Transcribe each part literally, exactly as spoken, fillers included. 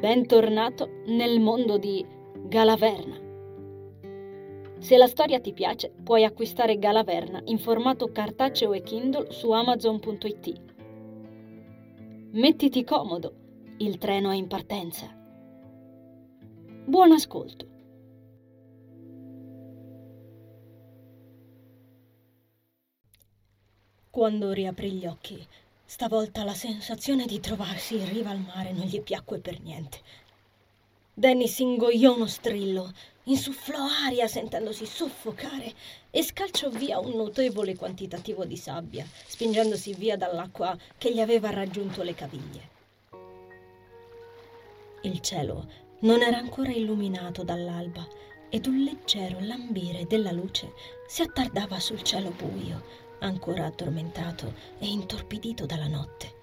Bentornato nel mondo di Galaverna. Se la storia ti piace, puoi acquistare Galaverna in formato cartaceo e Kindle su amazon punto it. Mettiti comodo, il treno è in partenza. Buon ascolto. Quando riaprì gli occhi, stavolta la sensazione di trovarsi in riva al mare non gli piacque per niente. Dennis ingoiò uno strillo, insufflò aria sentendosi soffocare e scalciò via un notevole quantitativo di sabbia, spingendosi via dall'acqua che gli aveva raggiunto le caviglie. Il cielo non era ancora illuminato dall'alba ed un leggero lambire della luce si attardava sul cielo buio, ancora addormentato e intorpidito dalla notte.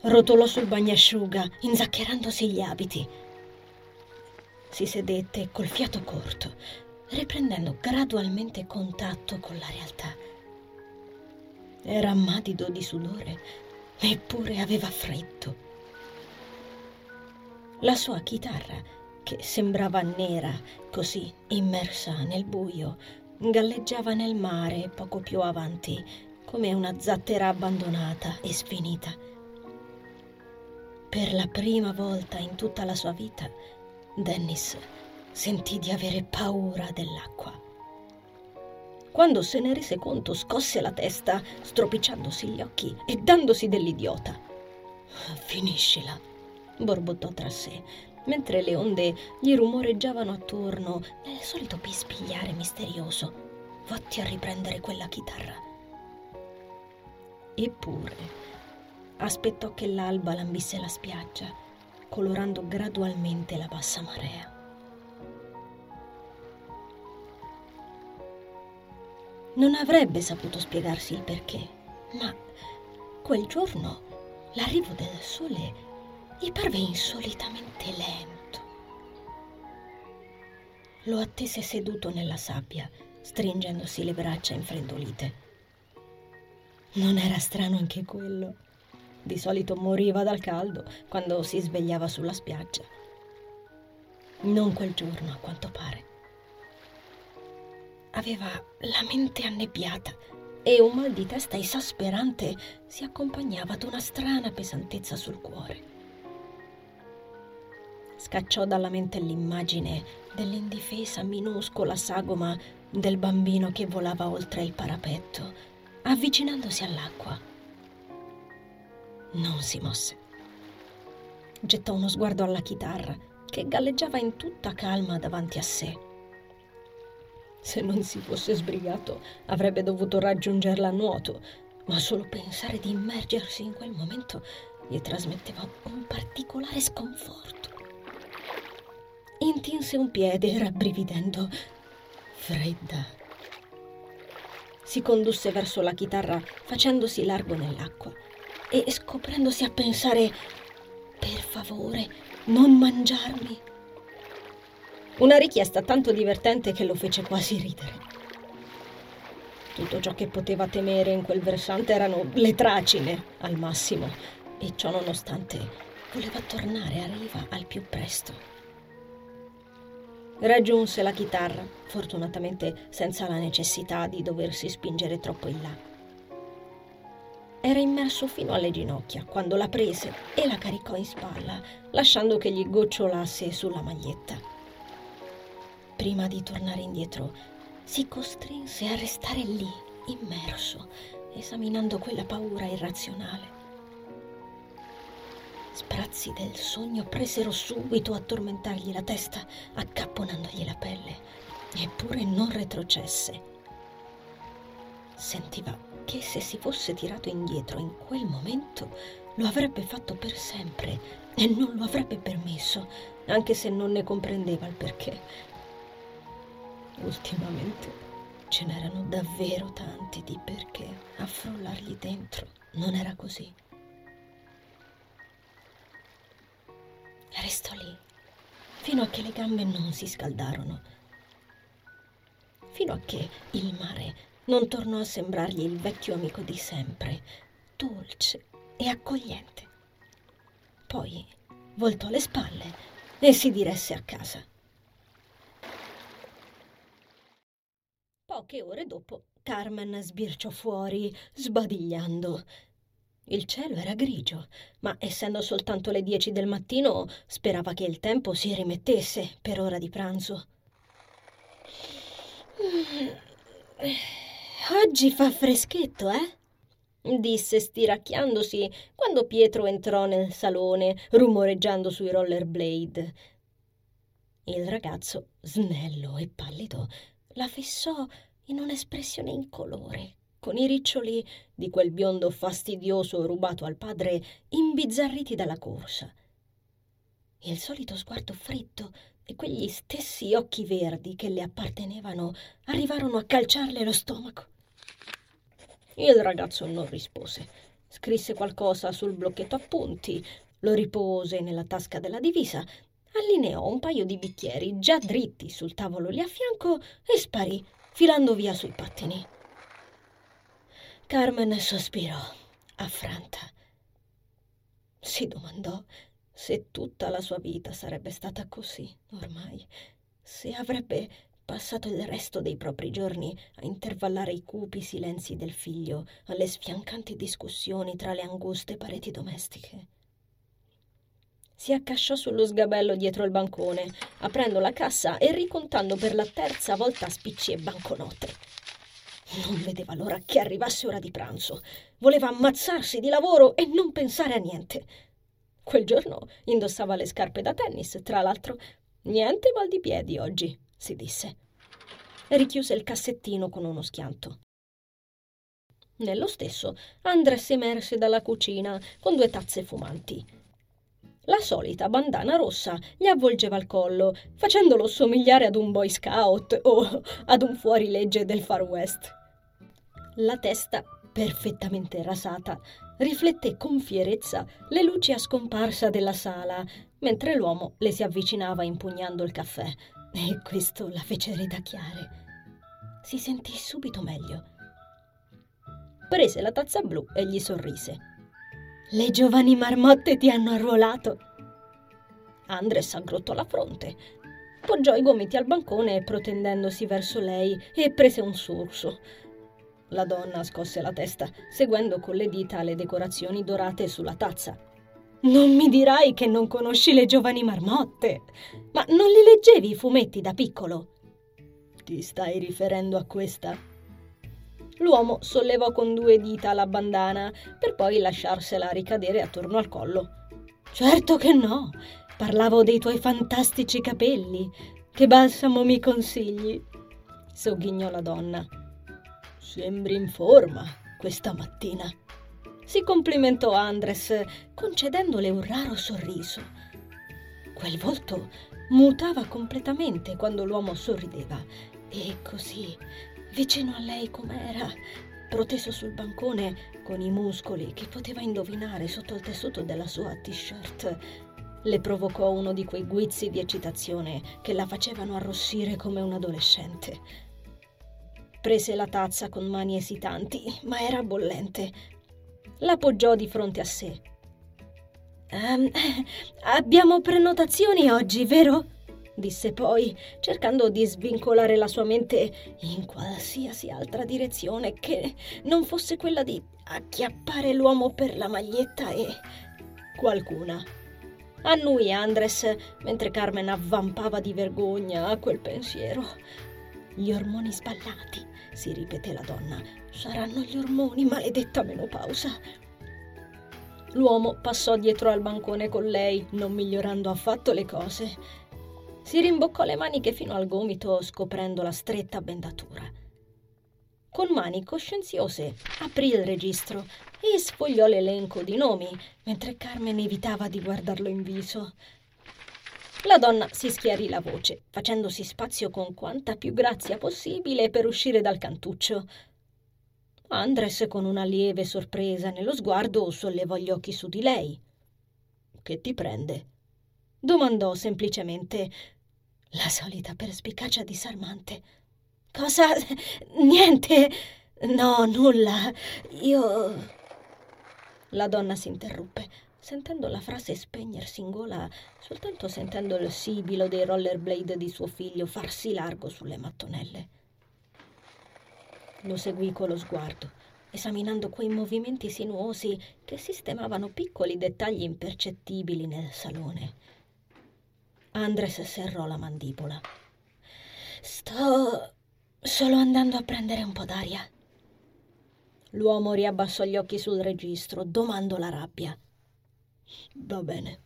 Rotolò sul bagnasciuga, inzaccherandosi gli abiti. Si sedette col fiato corto, riprendendo gradualmente contatto con la realtà. Era madido di sudore, eppure aveva freddo. La sua chitarra, che sembrava nera, così immersa nel buio, galleggiava nel mare poco più avanti, come una zattera abbandonata e sfinita. Per la prima volta in tutta la sua vita, Dennis sentì di avere paura dell'acqua. Quando se ne rese conto, scosse la testa, stropicciandosi gli occhi e dandosi dell'idiota. «Finiscila», borbottò tra sé, mentre le onde gli rumoreggiavano attorno nel solito pispigliare misterioso. «Vatti a riprendere quella chitarra». Eppure aspettò che l'alba lambisse la spiaggia, colorando gradualmente la bassa marea. Non avrebbe saputo spiegarsi il perché, ma quel giorno l'arrivo del sole gli parve insolitamente lento. Lo attese seduto nella sabbia, stringendosi le braccia infreddolite. Non era strano anche quello. Di solito moriva dal caldo quando si svegliava sulla spiaggia. Non quel giorno, a quanto pare. Aveva la mente annebbiata e un mal di testa esasperante si accompagnava ad una strana pesantezza sul cuore. Scacciò dalla mente l'immagine dell'indifesa minuscola sagoma del bambino che volava oltre il parapetto, avvicinandosi all'acqua. Non si mosse. Gettò uno sguardo alla chitarra, che galleggiava in tutta calma davanti a sé. Se non si fosse sbrigato, avrebbe dovuto raggiungerla a nuoto, ma solo pensare di immergersi in quel momento gli trasmetteva un particolare sconforto. Intinse un piede, rabbrividendo. Fredda. Si condusse verso la chitarra, facendosi largo nell'acqua e scoprendosi a pensare: per favore, non mangiarmi. Una richiesta tanto divertente che lo fece quasi ridere. Tutto ciò che poteva temere in quel versante erano le tracine, al massimo, e ciò nonostante voleva tornare a riva al più presto. Raggiunse la chitarra, fortunatamente senza la necessità di doversi spingere troppo in là. Era immerso fino alle ginocchia quando la prese e la caricò in spalla, lasciando che gli gocciolasse sulla maglietta. Prima di tornare indietro, si costrinse a restare lì, immerso, esaminando quella paura irrazionale. Sprazzi del sogno presero subito a tormentargli la testa, accapponandogli la pelle, eppure non retrocesse. Sentiva che se si fosse tirato indietro in quel momento lo avrebbe fatto per sempre e non lo avrebbe permesso, anche se non ne comprendeva il perché. Ultimamente ce n'erano davvero tanti di perché a frullargli dentro. Non era così. Restò lì, fino a che le gambe non si scaldarono, fino a che il mare non tornò a sembrargli il vecchio amico di sempre, dolce e accogliente. Poi voltò le spalle e si diresse a casa. Poche ore dopo Carmen sbirciò fuori, sbadigliando. Il cielo era grigio, ma essendo soltanto le dieci del mattino, sperava che il tempo si rimettesse per ora di pranzo. «Oggi fa freschetto, eh?» disse stiracchiandosi quando Pietro entrò nel salone, rumoreggiando sui rollerblade. Il ragazzo, snello e pallido, la fissò in un'espressione incolore, con i riccioli di quel biondo fastidioso rubato al padre, imbizzarriti dalla corsa. Il solito sguardo freddo e quegli stessi occhi verdi che le appartenevano arrivarono a calciarle lo stomaco. Il ragazzo non rispose. Scrisse qualcosa sul blocchetto appunti, lo ripose nella tasca della divisa, allineò un paio di bicchieri già dritti sul tavolo lì a fianco e sparì, filando via sui pattini. Carmen sospirò, affranta. Si domandò se tutta la sua vita sarebbe stata così ormai, se avrebbe passato il resto dei propri giorni a intervallare i cupi silenzi del figlio, alle sfiancanti discussioni tra le anguste pareti domestiche. Si accasciò sullo sgabello dietro il bancone, aprendo la cassa e ricontando per la terza volta spicci e banconote. Non vedeva l'ora che arrivasse ora di pranzo. Voleva ammazzarsi di lavoro e non pensare a niente. Quel giorno indossava le scarpe da tennis, tra l'altro. Niente mal di piedi oggi, si disse. Richiuse il cassettino con uno schianto. Nello stesso, Andres emerse dalla cucina con due tazze fumanti. La solita bandana rossa gli avvolgeva il collo, facendolo somigliare ad un boy scout o ad un fuorilegge del Far West. La testa, perfettamente rasata, rifletté con fierezza le luci a scomparsa della sala, mentre l'uomo le si avvicinava impugnando il caffè, e questo la fece ridacchiare. Si sentì subito meglio. Prese la tazza blu e gli sorrise. «Le giovani marmotte ti hanno arruolato!» Andres aggrottò la fronte, poggiò i gomiti al bancone protendendosi verso lei e prese un sorso. La donna scosse la testa, seguendo con le dita le decorazioni dorate sulla tazza. «Non mi dirai che non conosci le giovani marmotte! Ma non li leggevi i fumetti da piccolo?» «Ti stai riferendo a questa?» L'uomo sollevò con due dita la bandana, per poi lasciarsela ricadere attorno al collo. «Certo che no! Parlavo dei tuoi fantastici capelli! Che balsamo mi consigli?» sogghignò la donna. «Sembri in forma questa mattina», si complimentò Andres, concedendole un raro sorriso. Quel volto mutava completamente quando l'uomo sorrideva, e così, vicino a lei com'era, proteso sul bancone con i muscoli che poteva indovinare sotto il tessuto della sua t-shirt, le provocò uno di quei guizzi di eccitazione che la facevano arrossire come un adolescente. Prese la tazza con mani esitanti, ma era bollente. La poggiò di fronte a sé. Um, «Abbiamo prenotazioni oggi, vero?» disse poi, cercando di svincolare la sua mente in qualsiasi altra direzione che non fosse quella di acchiappare l'uomo per la maglietta e... «Qualcuna», annui Andres, mentre Carmen avvampava di vergogna a quel pensiero. «Gli ormoni sballati», si ripeté la donna. «Saranno gli ormoni, maledetta menopausa!» L'uomo passò dietro al bancone con lei, non migliorando affatto le cose. Si rimboccò le maniche fino al gomito, scoprendo la stretta bendatura. Con mani coscienziose aprì il registro e sfogliò l'elenco di nomi, mentre Carmen evitava di guardarlo in viso. La donna si schiarì la voce, facendosi spazio con quanta più grazia possibile per uscire dal cantuccio. Andres, con una lieve sorpresa nello sguardo, sollevò gli occhi su di lei. «Che ti prende?» domandò semplicemente. La solita perspicacia disarmante. «Cosa? Niente! No, nulla! Io...» La donna si interruppe, sentendo la frase spegnersi in gola, soltanto sentendo il sibilo dei rollerblade di suo figlio farsi largo sulle mattonelle. Lo seguì con lo sguardo, esaminando quei movimenti sinuosi che sistemavano piccoli dettagli impercettibili nel salone. Andres serrò la mandibola. «Sto solo andando a prendere un po' d'aria». L'uomo riabbassò gli occhi sul registro, domando la rabbia. «Va bene».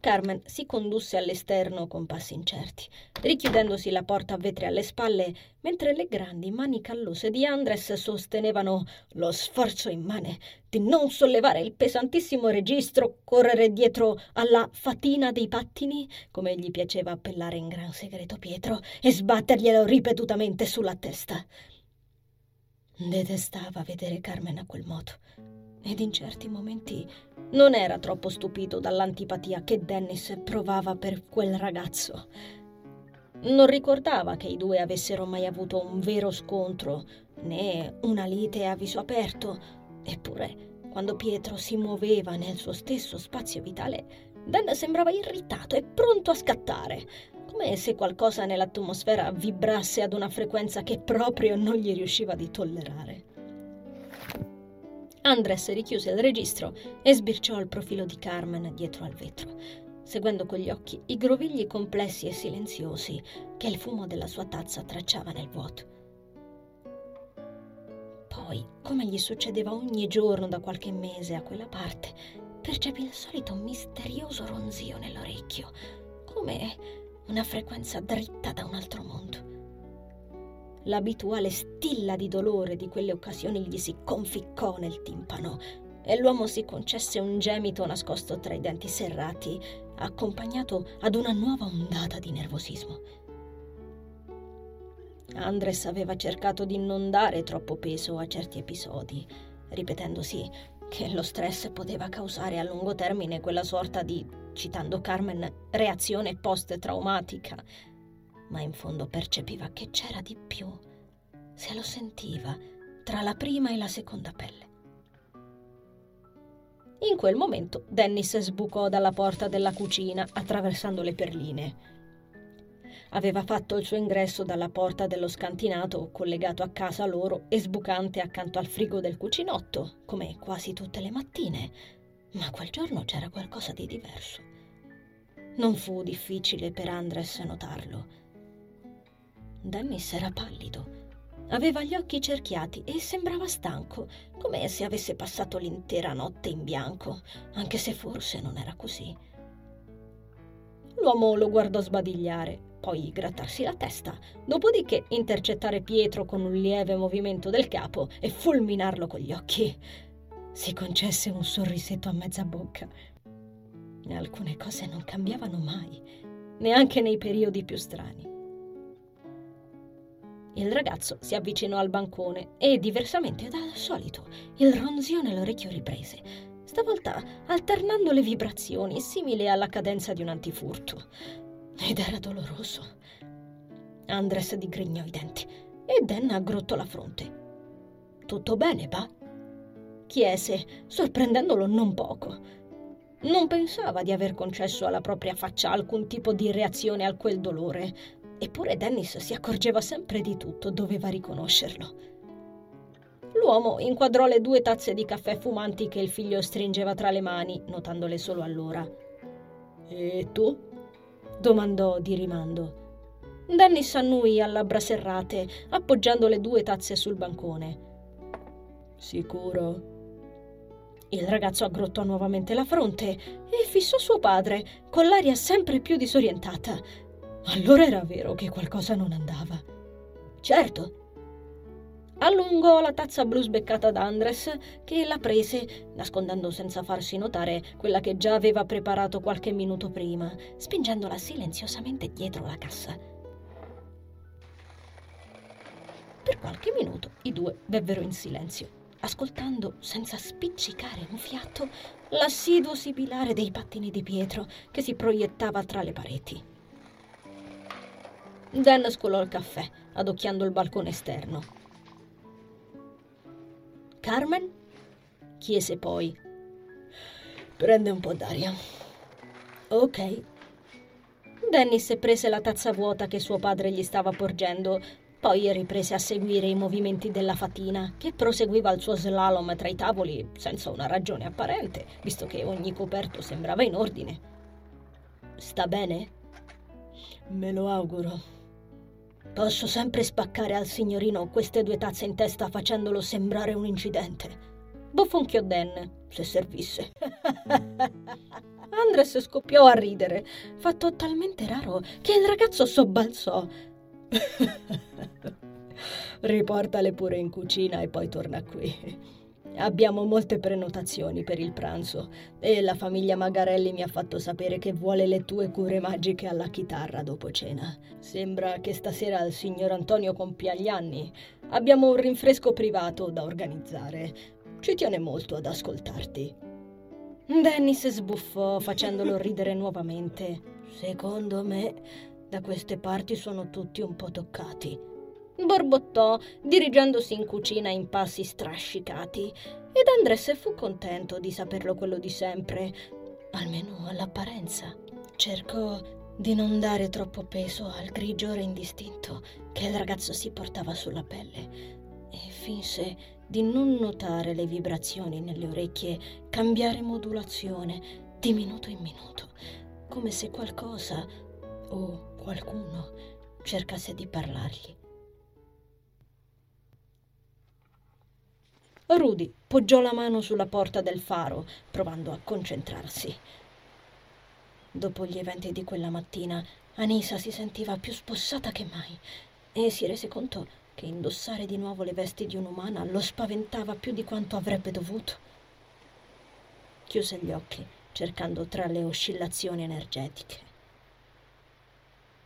Carmen si condusse all'esterno con passi incerti, richiudendosi la porta a vetri alle spalle, mentre le grandi mani callose di Andres sostenevano lo sforzo immane di non sollevare il pesantissimo registro, correre dietro alla fatina dei pattini, come gli piaceva appellare in gran segreto Pietro, e sbatterglielo ripetutamente sulla testa. Detestava vedere Carmen a quel modo, ed in certi momenti non era troppo stupito dall'antipatia che Dennis provava per quel ragazzo. Non ricordava che i due avessero mai avuto un vero scontro, né una lite a viso aperto, eppure quando Pietro si muoveva nel suo stesso spazio vitale, Dan sembrava irritato e pronto a scattare, come se qualcosa nell'atmosfera vibrasse ad una frequenza che proprio non gli riusciva di tollerare. Andres richiuse il registro e sbirciò il profilo di Carmen dietro al vetro, seguendo con gli occhi i grovigli complessi e silenziosi che il fumo della sua tazza tracciava nel vuoto. Poi, come gli succedeva ogni giorno da qualche mese a quella parte, percepì il solito misterioso ronzio nell'orecchio, come una frequenza dritta da un altro mondo. L'abituale stilla di dolore di quelle occasioni gli si conficcò nel timpano e l'uomo si concesse un gemito nascosto tra i denti serrati, accompagnato ad una nuova ondata di nervosismo. Andres aveva cercato di non dare troppo peso a certi episodi, ripetendosi che lo stress poteva causare a lungo termine quella sorta di, citando Carmen, reazione post-traumatica. Ma in fondo percepiva che c'era di più, se lo sentiva, tra la prima e la seconda pelle. In quel momento Dennis sbucò dalla porta della cucina attraversando le perline. Aveva fatto il suo ingresso dalla porta dello scantinato collegato a casa loro e sbucante accanto al frigo del cucinotto, come quasi tutte le mattine, ma quel giorno c'era qualcosa di diverso. Non fu difficile per Andres notarlo. Dennis era pallido, aveva gli occhi cerchiati e sembrava stanco, come se avesse passato l'intera notte in bianco, anche se forse non era così. L'uomo lo guardò sbadigliare, poi grattarsi la testa, dopodiché intercettare Pietro con un lieve movimento del capo e fulminarlo con gli occhi. Si concesse un sorrisetto a mezza bocca. Alcune cose non cambiavano mai, neanche nei periodi più strani. Il ragazzo si avvicinò al bancone e, diversamente dal solito, il ronzio nell'orecchio riprese, stavolta alternando le vibrazioni simili alla cadenza di un antifurto. Ed era doloroso. Andres digrignò i denti e Dan aggrottò la fronte. «Tutto bene, pa?» chiese, sorprendendolo non poco. Non pensava di aver concesso alla propria faccia alcun tipo di reazione a quel dolore, eppure Dennis si accorgeva sempre di tutto, doveva riconoscerlo. L'uomo inquadrò le due tazze di caffè fumanti che il figlio stringeva tra le mani, notandole solo allora. «E tu?» domandò di rimando. Dennis annuì a labbra serrate, appoggiando le due tazze sul bancone. «Sicuro?» Il ragazzo aggrottò nuovamente la fronte e fissò suo padre, con l'aria sempre più disorientata. Allora era vero che qualcosa non andava. «Certo!» Allungò la tazza blu sbeccata da Andres, che la prese, nascondendo senza farsi notare quella che già aveva preparato qualche minuto prima, spingendola silenziosamente dietro la cassa. Per qualche minuto i due bevvero in silenzio, ascoltando senza spiccicare un fiato l'assiduo sibilare dei pattini di Pietro che si proiettava tra le pareti. Dan scolò il caffè, adocchiando il balcone esterno. «Carmen?» chiese poi. Prende un po' d'aria. Ok. Dennis prese la tazza vuota che suo padre gli stava porgendo, poi riprese a seguire i movimenti della fatina, che proseguiva il suo slalom tra i tavoli senza una ragione apparente, visto che ogni coperto sembrava in ordine. Sta bene? Me lo auguro. Posso sempre spaccare al signorino queste due tazze in testa facendolo sembrare un incidente. Bofonchiò Dan, se servisse. Andres scoppiò a ridere, fatto talmente raro che il ragazzo sobbalzò. Riportale pure in cucina e poi torna qui. Abbiamo molte prenotazioni per il pranzo e la famiglia Magarelli mi ha fatto sapere che vuole le tue cure magiche alla chitarra dopo cena. Sembra che stasera il signor Antonio compia gli anni. Abbiamo un rinfresco privato da organizzare. Ci tiene molto ad ascoltarti. Dennis sbuffò facendolo ridere nuovamente. Secondo me da queste parti sono tutti un po' toccati. Borbottò, dirigendosi in cucina in passi strascicati, ed Andres fu contento di saperlo quello di sempre, almeno all'apparenza. Cercò di non dare troppo peso al grigiore indistinto che il ragazzo si portava sulla pelle e finse di non notare le vibrazioni nelle orecchie cambiare modulazione di minuto in minuto, come se qualcosa o qualcuno cercasse di parlargli. Rudy poggiò la mano sulla porta del faro, provando a concentrarsi. Dopo gli eventi di quella mattina, Anisa si sentiva più spossata che mai e si rese conto che indossare di nuovo le vesti di un'umana lo spaventava più di quanto avrebbe dovuto. Chiuse gli occhi, cercando tra le oscillazioni energetiche.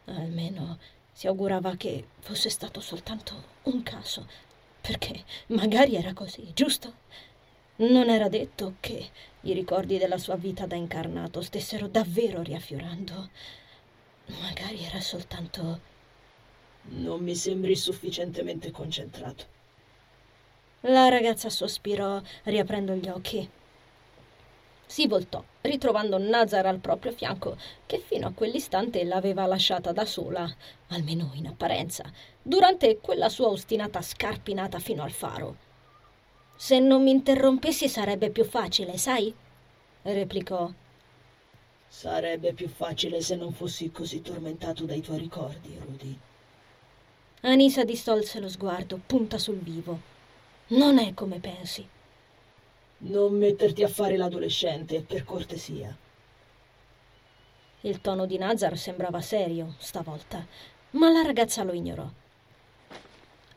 Almeno si augurava che fosse stato soltanto un caso, perché magari era così, giusto? Non era detto che i ricordi della sua vita da incarnato stessero davvero riaffiorando. Magari era soltanto... Non mi sembri sufficientemente concentrato. La ragazza sospirò, riaprendo gli occhi. Si voltò, ritrovando Nazar al proprio fianco, che fino a quell'istante l'aveva lasciata da sola, almeno in apparenza, durante quella sua ostinata scarpinata fino al faro. «Se non mi interrompessi sarebbe più facile, sai?» replicò. «Sarebbe più facile se non fossi così tormentato dai tuoi ricordi, Rudy». Anisa distolse lo sguardo, punta sul vivo. «Non è come pensi». Non metterti a fare l'adolescente, per cortesia. Il tono di Nazar sembrava serio stavolta, ma la ragazza lo ignorò.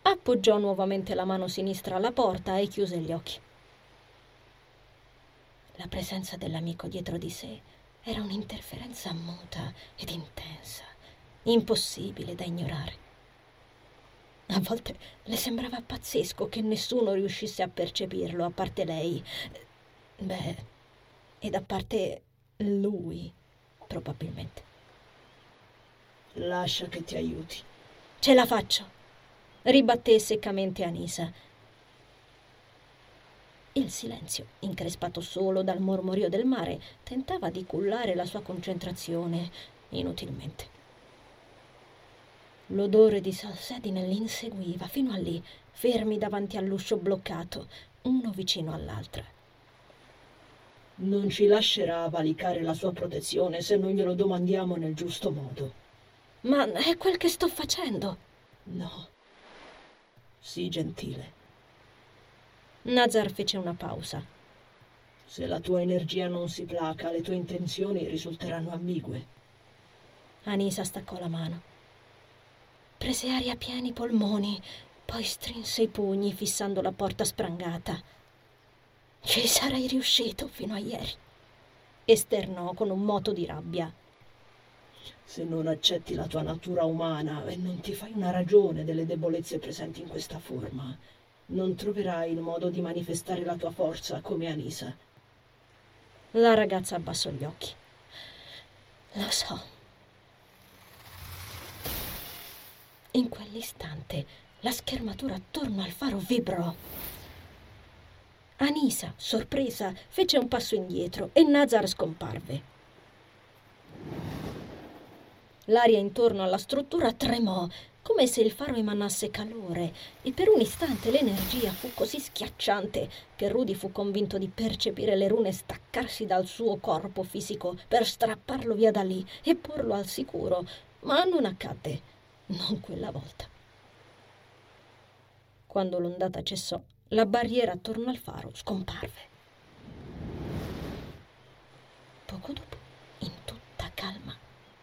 Appoggiò nuovamente la mano sinistra alla porta e chiuse gli occhi. La presenza dell'amico dietro di sé era un'interferenza muta ed intensa, impossibile da ignorare. A volte le sembrava pazzesco che nessuno riuscisse a percepirlo, a parte lei. Beh, ed a parte lui, probabilmente. Lascia che ti aiuti. Ce la faccio, ribatté seccamente Anisa. Il silenzio, increspato solo dal mormorio del mare, tentava di cullare la sua concentrazione inutilmente. L'odore di salsedine l'inseguiva fino a lì, fermi davanti all'uscio bloccato, uno vicino all'altra. Non ci lascerà valicare la sua protezione se non glielo domandiamo nel giusto modo. Ma è quel che sto facendo. No. Sii gentile. Nazar fece una pausa. Se la tua energia non si placa, le tue intenzioni risulteranno ambigue. Anisa staccò la mano. Prese aria a pieni polmoni, poi strinse i pugni fissando la porta sprangata. Ci sarei riuscito fino a ieri, esternò con un moto di rabbia. Se non accetti la tua natura umana e non ti fai una ragione delle debolezze presenti in questa forma, non troverai il modo di manifestare la tua forza come Anisa. La ragazza abbassò gli occhi. Lo so. In quell'istante la schermatura attorno al faro vibrò. Anisa, sorpresa, fece un passo indietro e Nazar scomparve. L'aria intorno alla struttura tremò, come se il faro emanasse calore, e per un istante l'energia fu così schiacciante che Rudy fu convinto di percepire le rune staccarsi dal suo corpo fisico per strapparlo via da lì e porlo al sicuro, ma non accadde, non quella volta. Quando l'ondata cessò, la barriera attorno al faro scomparve. Poco dopo, in tutta calma,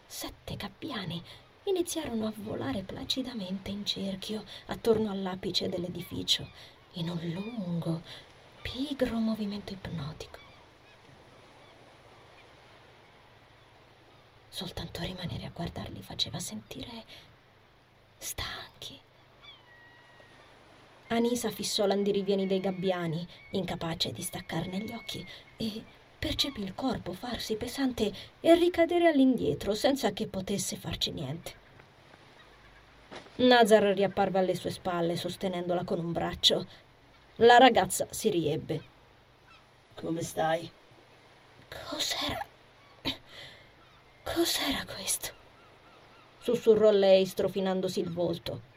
sette gabbiani iniziarono a volare placidamente in cerchio attorno all'apice dell'edificio, in un lungo, pigro movimento ipnotico. Soltanto rimanere a guardarli faceva sentire stanchi. Anisa fissò l'andirivieni dei gabbiani, incapace di staccarne gli occhi, e percepì il corpo farsi pesante e ricadere all'indietro senza che potesse farci niente. Nazar riapparve alle sue spalle, sostenendola con un braccio. La ragazza si riebbe. Come stai? Cos'era? Cos'era questo? Sussurrò lei, strofinandosi il volto.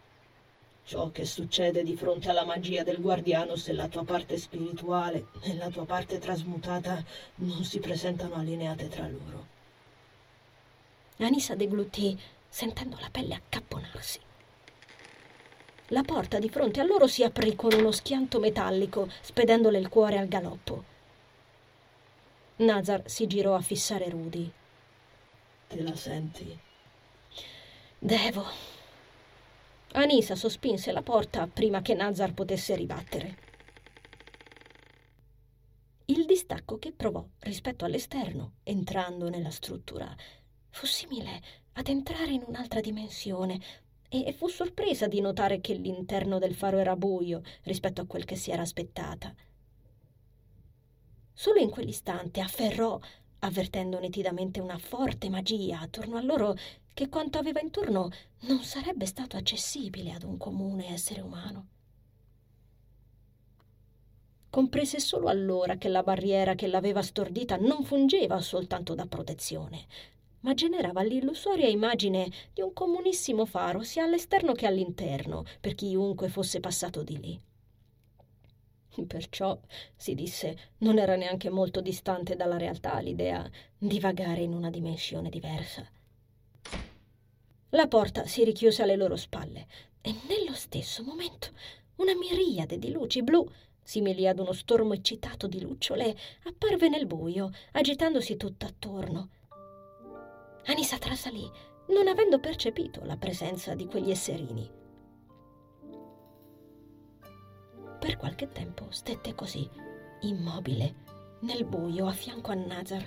Ciò che succede di fronte alla magia del guardiano se la tua parte spirituale e la tua parte trasmutata non si presentano allineate tra loro. Anisa deglutì, sentendo la pelle accapponarsi. La porta di fronte a loro si aprì con uno schianto metallico, spedendole il cuore al galoppo. Nazar si girò a fissare Rudy. Te la senti? Devo... Anisa sospinse la porta prima che Nazar potesse ribattere. Il distacco che provò rispetto all'esterno, entrando nella struttura, fu simile ad entrare in un'altra dimensione e fu sorpresa di notare che l'interno del faro era buio rispetto a quel che si era aspettata. Solo in quell'istante afferrò, avvertendo nitidamente una forte magia attorno a loro, che quanto aveva intorno non sarebbe stato accessibile ad un comune essere umano. Comprese solo allora che la barriera che l'aveva stordita non fungeva soltanto da protezione, ma generava l'illusoria immagine di un comunissimo faro sia all'esterno che all'interno, per chiunque fosse passato di lì. Perciò, si disse, non era neanche molto distante dalla realtà l'idea di vagare in una dimensione diversa. La porta si richiuse alle loro spalle e nello stesso momento una miriade di luci blu, simili ad uno stormo eccitato di lucciole, apparve nel buio, agitandosi tutt'attorno. Anisa trasalì, non avendo percepito la presenza di quegli esserini. Per qualche tempo stette così, immobile, nel buio a fianco a Nazar,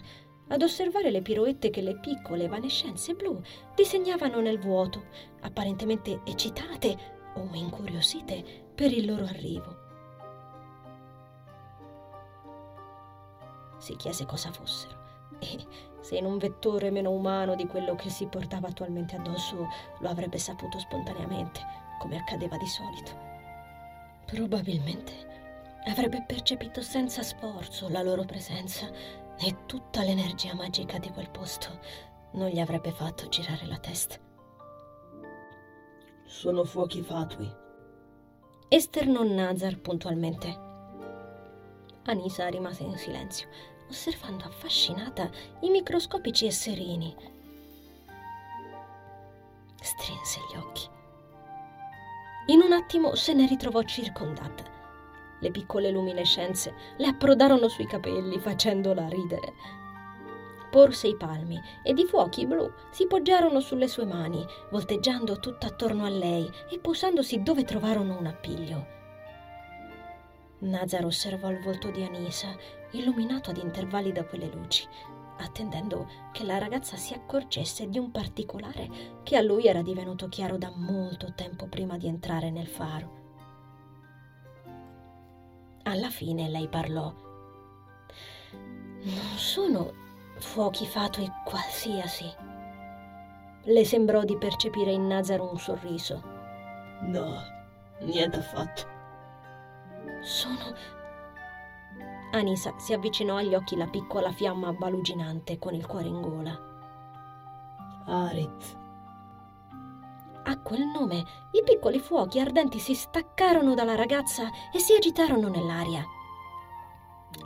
ad osservare le piroette che le piccole evanescenze blu disegnavano nel vuoto, apparentemente eccitate o incuriosite per il loro arrivo. Si chiese cosa fossero e se in un vettore meno umano di quello che si portava attualmente addosso lo avrebbe saputo spontaneamente, come accadeva di solito. Probabilmente avrebbe percepito senza sforzo la loro presenza e tutta l'energia magica di quel posto non gli avrebbe fatto girare la testa. Sono fuochi fatui, esternò Nazar puntualmente. Anisa rimase in silenzio, osservando affascinata i microscopici esserini. Strinse gli occhi. In un attimo se ne ritrovò circondata. Le piccole luminescenze le approdarono sui capelli facendola ridere. Porse i palmi ed i fuochi blu si poggiarono sulle sue mani, volteggiando tutt'attorno a lei e posandosi dove trovarono un appiglio. Nazar osservò il volto di Anisa, illuminato ad intervalli da quelle luci, attendendo che la ragazza si accorgesse di un particolare che a lui era divenuto chiaro da molto tempo prima di entrare nel faro. Alla fine lei parlò. Non sono fuochi fatui qualsiasi. Le sembrò di percepire in Nazar un sorriso. No, niente affatto. Sono Anisa si avvicinò agli occhi la piccola fiamma baluginante con il cuore in gola. Arith. A quel nome i piccoli fuochi ardenti si staccarono dalla ragazza e si agitarono nell'aria.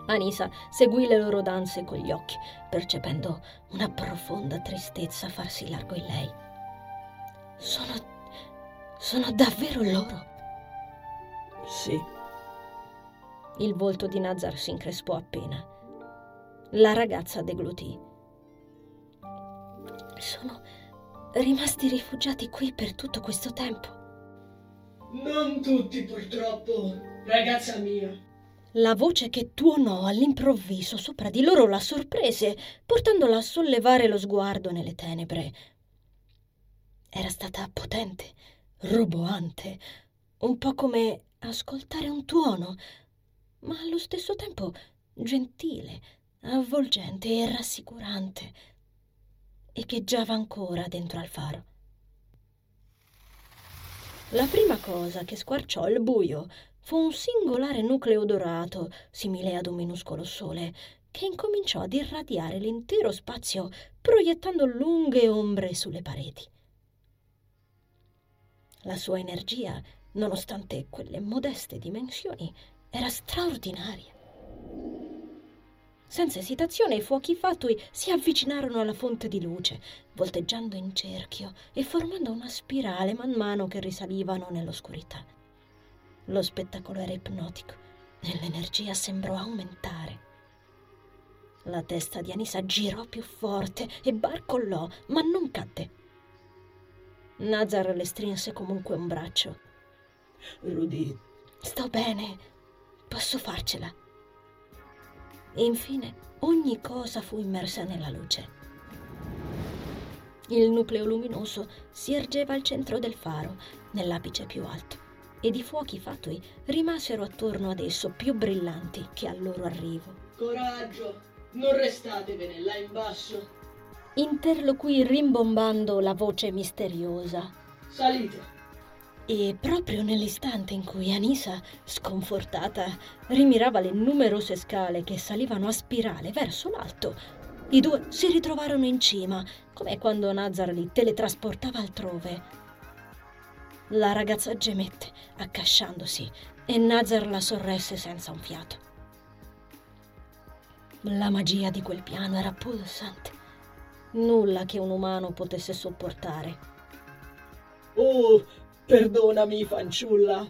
Anisa seguì le loro danze con gli occhi, percependo una profonda tristezza farsi largo in lei. Sono... sono davvero loro? Sì. Il volto di Nazar si increspò appena. La ragazza deglutì. Sono rimasti rifugiati qui per tutto questo tempo. Non tutti, purtroppo, ragazza mia. La voce che tuonò all'improvviso sopra di loro la sorprese, portandola a sollevare lo sguardo nelle tenebre. Era stata potente, roboante, un po' come ascoltare un tuono, ma allo stesso tempo gentile, avvolgente e rassicurante, e echeggiava ancora dentro al faro. La prima cosa che squarciò il buio fu un singolare nucleo dorato, simile ad un minuscolo sole, che incominciò ad irradiare l'intero spazio, proiettando lunghe ombre sulle pareti. La sua energia, nonostante quelle modeste dimensioni, era straordinaria. Senza esitazione i fuochi fatui si avvicinarono alla fonte di luce, volteggiando in cerchio e formando una spirale man mano che risalivano nell'oscurità. Lo spettacolo era ipnotico e l'energia sembrò aumentare. La testa di Anisa girò più forte e barcollò, ma non cadde. Nazar le strinse comunque un braccio. Rudy. Sto bene, posso farcela. Infine, ogni cosa fu immersa nella luce. Il nucleo luminoso si ergeva al centro del faro, nell'apice più alto, ed i fuochi fatui rimasero attorno ad esso più brillanti che al loro arrivo. Coraggio, non restatevene là in basso. Interloquì rimbombando la voce misteriosa. Salite. E proprio nell'istante in cui Anisa, sconfortata, rimirava le numerose scale che salivano a spirale verso l'alto, i due si ritrovarono in cima, come quando Nazar li teletrasportava altrove. La ragazza gemette, accasciandosi, e Nazar la sorresse senza un fiato. La magia di quel piano era pulsante, nulla che un umano potesse sopportare. Oh! Perdonami, fanciulla,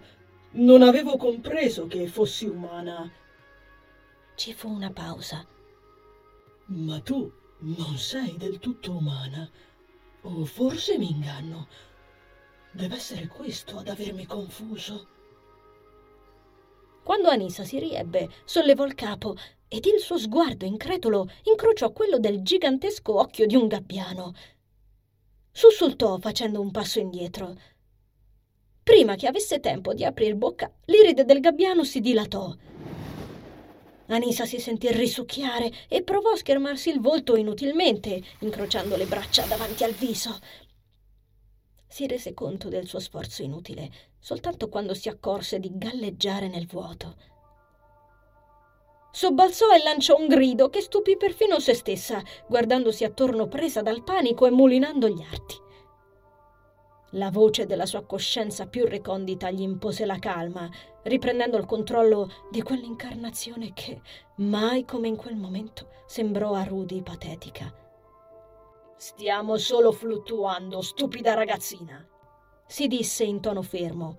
non avevo compreso che fossi umana. Ci fu una pausa. Ma tu non sei del tutto umana, o forse mi inganno. Deve essere questo ad avermi confuso. Quando Anisa si riebbe, sollevò il capo ed il suo sguardo incredulo incrociò quello del gigantesco occhio di un gabbiano. Sussultò facendo un passo indietro. Prima che avesse tempo di aprir bocca, l'iride del gabbiano si dilatò. Anisa si sentì risucchiare e provò a schermarsi il volto inutilmente, incrociando le braccia davanti al viso. Si rese conto del suo sforzo inutile, soltanto quando si accorse di galleggiare nel vuoto. Sobbalzò e lanciò un grido che stupì perfino se stessa, guardandosi attorno presa dal panico e mulinando gli arti. La voce della sua coscienza più recondita gli impose la calma, riprendendo il controllo di quell'incarnazione che, mai come in quel momento, sembrò a Rudy patetica. «Stiamo solo fluttuando, stupida ragazzina!» si disse in tono fermo.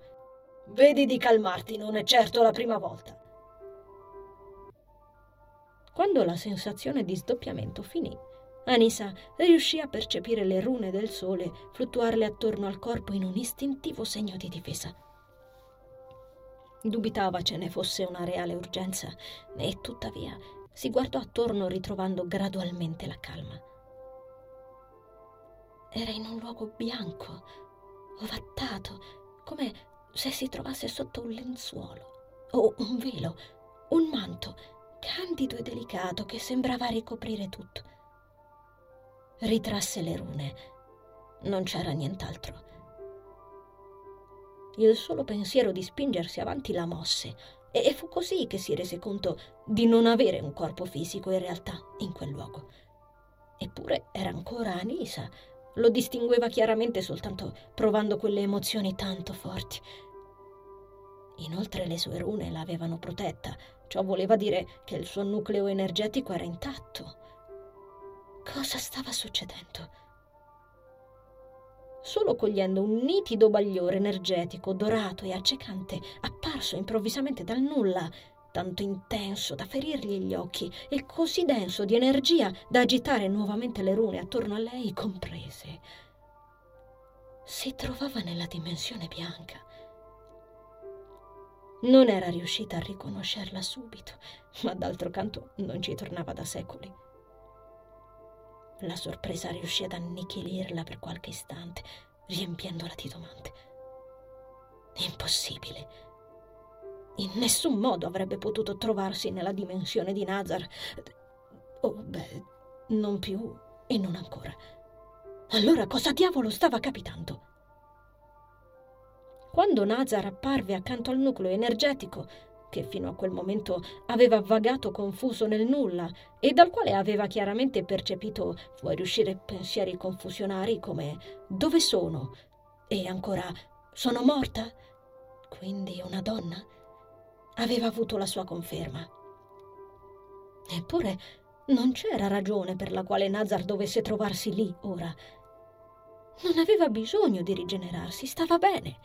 «Vedi di calmarti, non è certo la prima volta!» Quando la sensazione di sdoppiamento finì, Anisa riuscì a percepire le rune del sole fluttuarle attorno al corpo in un istintivo segno di difesa. Dubitava ce ne fosse una reale urgenza e tuttavia si guardò attorno ritrovando gradualmente la calma. Era in un luogo bianco, ovattato, come se si trovasse sotto un lenzuolo o un velo, un manto candido e delicato che sembrava ricoprire tutto. Ritrasse le rune. Non c'era nient'altro. Il solo pensiero di spingersi avanti la mosse, e fu così che si rese conto di non avere un corpo fisico in realtà in quel luogo. Eppure era ancora Anisa, lo distingueva chiaramente soltanto provando quelle emozioni tanto forti. Inoltre le sue rune l'avevano protetta, ciò voleva dire che il suo nucleo energetico era intatto. Cosa stava succedendo? Solo cogliendo un nitido bagliore energetico, dorato e accecante, apparso improvvisamente dal nulla, tanto intenso da ferirgli gli occhi e così denso di energia da agitare nuovamente le rune attorno a lei comprese. Si trovava nella dimensione bianca. Non era riuscita a riconoscerla subito, ma d'altro canto non ci tornava da secoli. La sorpresa riuscì ad annichilirla per qualche istante, riempiendola di domande. Impossibile. In nessun modo avrebbe potuto trovarsi nella dimensione di Nazar. Oh, beh, non più e non ancora. Allora cosa diavolo stava capitando? Quando Nazar apparve accanto al nucleo energetico, che fino a quel momento aveva vagato confuso nel nulla e dal quale aveva chiaramente percepito fuoriuscire pensieri confusionari come «Dove sono?» e ancora «Sono morta?» Quindi una donna? Aveva avuto la sua conferma. Eppure non c'era ragione per la quale Nazar dovesse trovarsi lì ora. Non aveva bisogno di rigenerarsi, stava bene.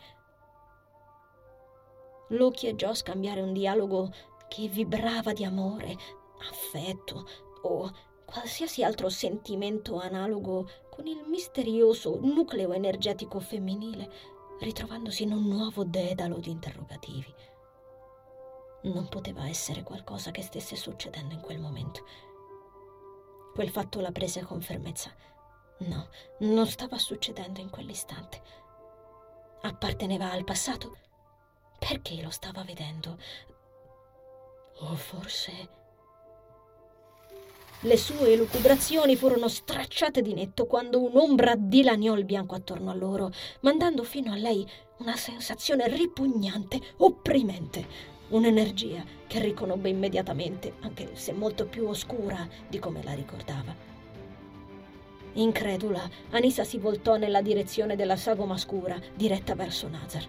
Lo chieggiò scambiare un dialogo che vibrava di amore, affetto o qualsiasi altro sentimento analogo con il misterioso nucleo energetico femminile, ritrovandosi in un nuovo dedalo di interrogativi. Non poteva essere qualcosa che stesse succedendo in quel momento. Quel fatto la prese con fermezza. No, non stava succedendo in quell'istante. Apparteneva al passato? Perché lo stava vedendo? O forse... Le sue elucubrazioni furono stracciate di netto quando un'ombra dilaniò il bianco attorno a loro, mandando fino a lei una sensazione ripugnante, opprimente. Un'energia che riconobbe immediatamente, anche se molto più oscura di come la ricordava. Incredula, Anisa si voltò nella direzione della sagoma scura, diretta verso Nazar.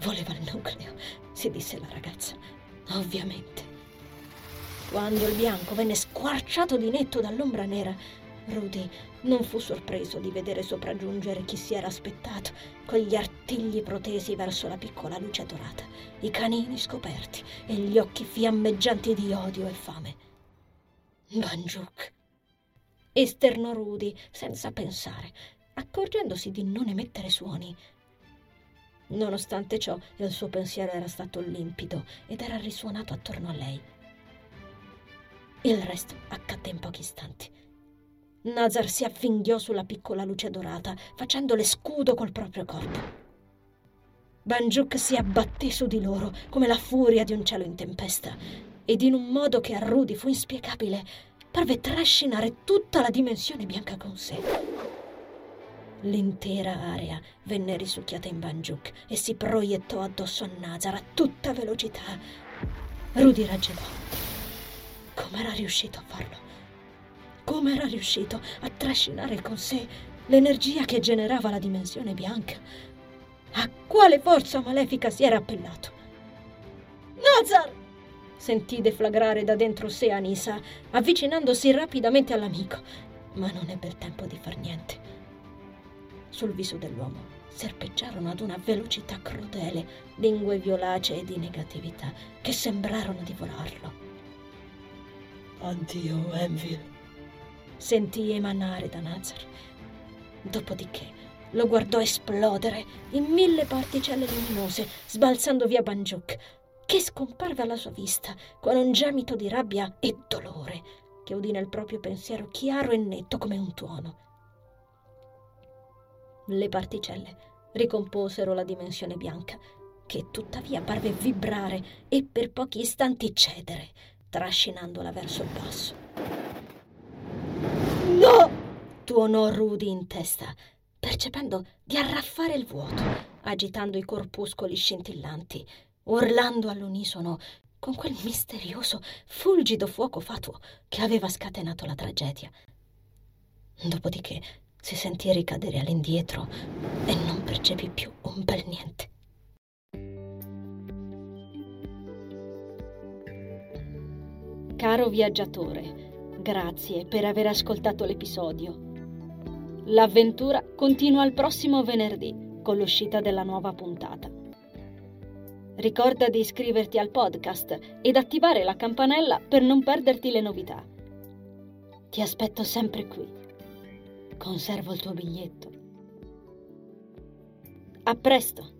Voleva il nucleo, si disse la ragazza. Ovviamente. Quando il bianco venne squarciato di netto dall'ombra nera, Rudy non fu sorpreso di vedere sopraggiungere chi si era aspettato, con gli artigli protesi verso la piccola luce dorata, i canini scoperti e gli occhi fiammeggianti di odio e fame. Banjuk! Esternò Rudy senza pensare, accorgendosi di non emettere suoni. Nonostante ciò, il suo pensiero era stato limpido ed era risuonato attorno a lei. Il resto accadde in pochi istanti. Nazar si affinghiò sulla piccola luce dorata, facendole scudo col proprio corpo. Banjuk si abbatté su di loro come la furia di un cielo in tempesta ed in un modo che a Rudy fu inspiegabile parve trascinare tutta la dimensione bianca con sé. L'intera area venne risucchiata in Banjuk e si proiettò addosso a Nazar a tutta velocità. Rudy raggelò. Come era riuscito a farlo? Come era riuscito a trascinare con sé l'energia che generava la dimensione bianca? A quale forza malefica si era appellato? Nazar! Sentì deflagrare da dentro sé Anisa, avvicinandosi rapidamente all'amico, ma non ebbe il tempo di far niente. Sul viso dell'uomo serpeggiarono ad una velocità crudele lingue violacee di negatività che sembrarono divorarlo. Addio, Envy. Sentì emanare da Nazar. Dopodiché lo guardò esplodere in mille particelle luminose, sbalzando via Banjuk, che scomparve alla sua vista con un gemito di rabbia e dolore che udì nel proprio pensiero chiaro e netto come un tuono. Le particelle ricomposero la dimensione bianca, che tuttavia parve vibrare e per pochi istanti cedere, trascinandola verso il basso. No! Tuonò Rudy in testa, percependo di arraffare il vuoto, agitando i corpuscoli scintillanti, urlando all'unisono con quel misterioso, fulgido fuoco fatuo che aveva scatenato la tragedia. Dopodiché si sentì ricadere all'indietro e non percepì più un bel niente. Caro viaggiatore, grazie per aver ascoltato l'episodio. L'avventura continua il prossimo venerdì con l'uscita della nuova puntata. Ricorda di iscriverti al podcast ed attivare la campanella per non perderti le novità. Ti aspetto sempre qui. Conservo il tuo biglietto. A presto!